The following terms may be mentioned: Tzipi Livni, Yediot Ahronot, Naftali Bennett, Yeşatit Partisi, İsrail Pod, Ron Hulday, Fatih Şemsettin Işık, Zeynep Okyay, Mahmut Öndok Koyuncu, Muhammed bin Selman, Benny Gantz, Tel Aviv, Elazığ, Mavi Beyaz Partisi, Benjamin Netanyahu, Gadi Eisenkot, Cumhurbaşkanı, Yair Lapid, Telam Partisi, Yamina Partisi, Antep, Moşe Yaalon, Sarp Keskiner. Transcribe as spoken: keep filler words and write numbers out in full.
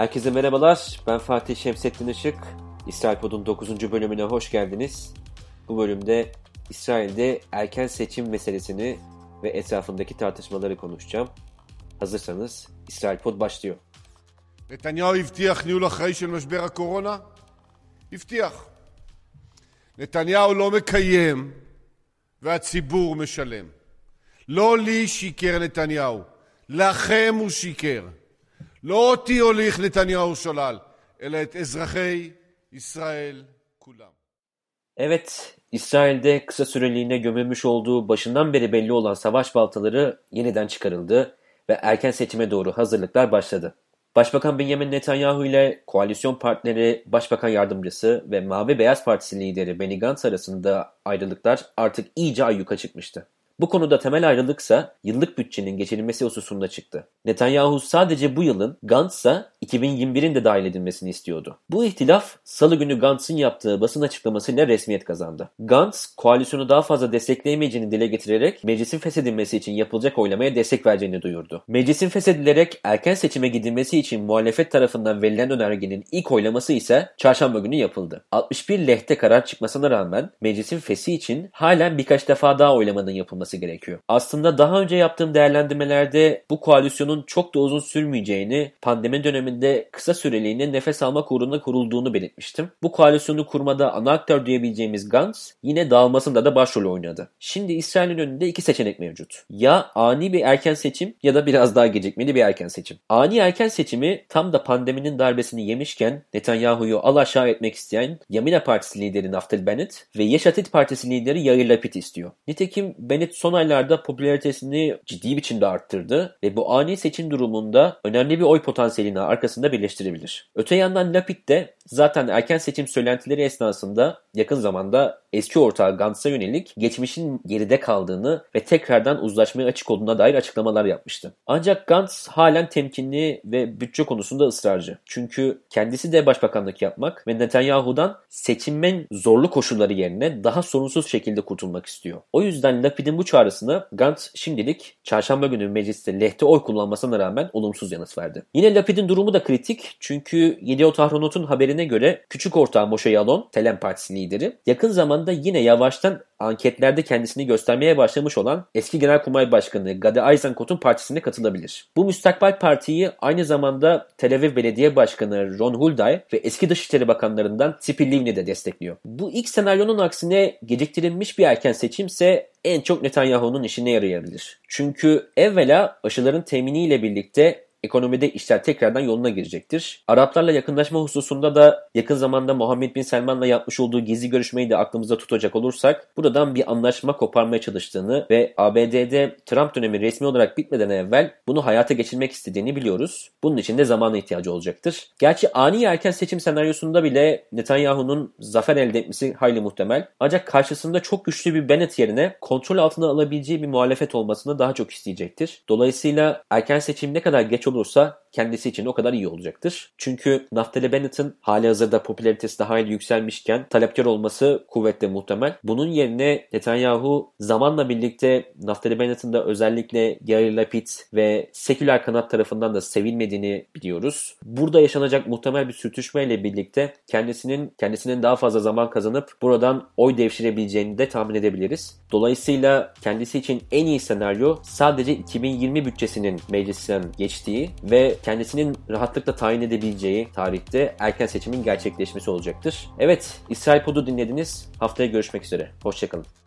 Herkese merhabalar, ben Fatih Şemsettin Işık. İsrail Pod'un dokuzuncu bölümüne hoş geldiniz. Bu bölümde İsrail'de erken seçim meselesini ve etrafındaki tartışmaları konuşacağım. Hazırsanız İsrail Pod başlıyor. Netanyahu iftiyah niyul akhari shel mashber korona. İftiyah. Netanyahu lo mekayem ve atzibur meshalem. Lo li şiker Netanyahu. Lachem hu şiker. לא אותי הוליך נתניהו שולל, אלא את אזרחי ישראל כולם. Evet, İsrail'de kısa süreliğine gömülmüş olduğu başından beri belli olan savaş baltaları yeniden çıkarıldı ve erken seçime doğru hazırlıklar başladı. Başbakan Benjamin Netanyahu ile koalisyon partneri, başbakan yardımcısı ve Mavi Beyaz Partisi lideri Benny Gantz arasında ayrılıklar artık iyice ayyuka çıkmıştı. Bu konuda temel ayrılıksa yıllık bütçenin geçirilmesi hususunda çıktı. Netanyahu sadece bu yılın, Gantz'sa iki bin yirmi birin de dahil edilmesini istiyordu. Bu ihtilaf salı günü Gantz'ın yaptığı basın açıklamasıyla resmiyet kazandı. Gantz, koalisyonu daha fazla destekleyemeyeceğini dile getirerek meclisin feshedilmesi için yapılacak oylamaya destek vereceğini duyurdu. Meclisin feshedilerek erken seçime gidilmesi için muhalefet tarafından verilen önergenin ilk oylaması ise çarşamba günü yapıldı. altmış bir lehte karar çıkmasına rağmen meclisin feshi için halen birkaç defa daha oylamanın yapılması gerekiyor. Aslında daha önce yaptığım değerlendirmelerde bu koalisyonun çok da uzun sürmeyeceğini, pandemi döneminde kısa süreliğine nefes almak uğruna kurulduğunu belirtmiştim. Bu koalisyonu kurmada ana aktör diyebileceğimiz Gantz yine dağılmasında da başrol oynadı. Şimdi İsrail'in önünde iki seçenek mevcut. Ya ani bir erken seçim ya da biraz daha gecikmeli bir erken seçim. Ani erken seçimi tam da pandeminin darbesini yemişken Netanyahu'yu alaşağı etmek isteyen Yamina Partisi lideri Naftali Bennett ve Yeşatit Partisi lideri Yair Lapid istiyor. Nitekim Bennett son aylarda popülaritesini ciddi biçimde arttırdı ve bu ani seçim durumunda önemli bir oy potansiyelini arkasında birleştirebilir. Öte yandan Lapid de zaten erken seçim söylentileri esnasında yakın zamanda eski ortağı Gantz'a yönelik geçmişin geride kaldığını ve tekrardan uzlaşmaya açık olduğuna dair açıklamalar yapmıştı. Ancak Gantz halen temkinli ve bütçe konusunda ısrarcı. Çünkü kendisi de başbakanlık yapmak ve Netanyahu'dan seçimin zorlu koşulları yerine daha sorunsuz şekilde kurtulmak istiyor. O yüzden Lapid'in bu çağrısına Gantz şimdilik çarşamba günü mecliste lehte oy kullanmasına rağmen olumsuz yanıt verdi. Yine Lapid'in durumu da kritik çünkü Yediot Ahronot'un haberine göre küçük ortağı Moşe Yaalon, Telam Partisi lideri, yakın zamanda yine yavaştan anketlerde kendisini göstermeye başlamış olan eski Genelkurmay Başkanı Gadi Eisenkot'un partisine katılabilir. Bu müstakbel partiyi aynı zamanda Tel Aviv Belediye Başkanı Ron Hulday ve eski Dışişleri Bakanlarından Tzipi Livni de destekliyor. Bu ilk senaryonun aksine geciktirilmiş bir erken seçimse en çok Netanyahu'nun işine yarayabilir. Çünkü evvela aşıların teminiyle birlikte ekonomide işler tekrardan yoluna girecektir. Araplarla yakınlaşma hususunda da yakın zamanda Muhammed bin Selman'la yapmış olduğu gizli görüşmeyi de aklımızda tutacak olursak buradan bir anlaşma koparmaya çalıştığını ve A B D'de Trump dönemi resmi olarak bitmeden evvel bunu hayata geçirmek istediğini biliyoruz. Bunun için de zamana ihtiyacı olacaktır. Gerçi ani erken seçim senaryosunda bile Netanyahu'nun zafer elde etmesi hayli muhtemel. Ancak karşısında çok güçlü bir Bennett yerine kontrol altına alabileceği bir muhalefet olmasını daha çok isteyecektir. Dolayısıyla erken seçim ne kadar geç olursa kendisi için o kadar iyi olacaktır. Çünkü Naftali Bennett'in halihazırda popülaritesi daha iyi yükselmişken talepkar olması kuvvetle muhtemel. Bunun yerine Netanyahu zamanla birlikte Naftali Bennett'in de özellikle Yair Lapid ve seküler kanat tarafından da sevilmediğini biliyoruz. Burada yaşanacak muhtemel bir sürtüşmeyle birlikte kendisinin kendisinin daha fazla zaman kazanıp buradan oy devşirebileceğini de tahmin edebiliriz. Dolayısıyla kendisi için en iyi senaryo sadece iki bin yirmi bütçesinin meclisten geçtiği ve kendisinin rahatlıkla tayin edebileceği tarihte erken seçimin gerçekleşmesi olacaktır. Evet, İsrail Pod'u dinlediniz. Haftaya görüşmek üzere. Hoşçakalın.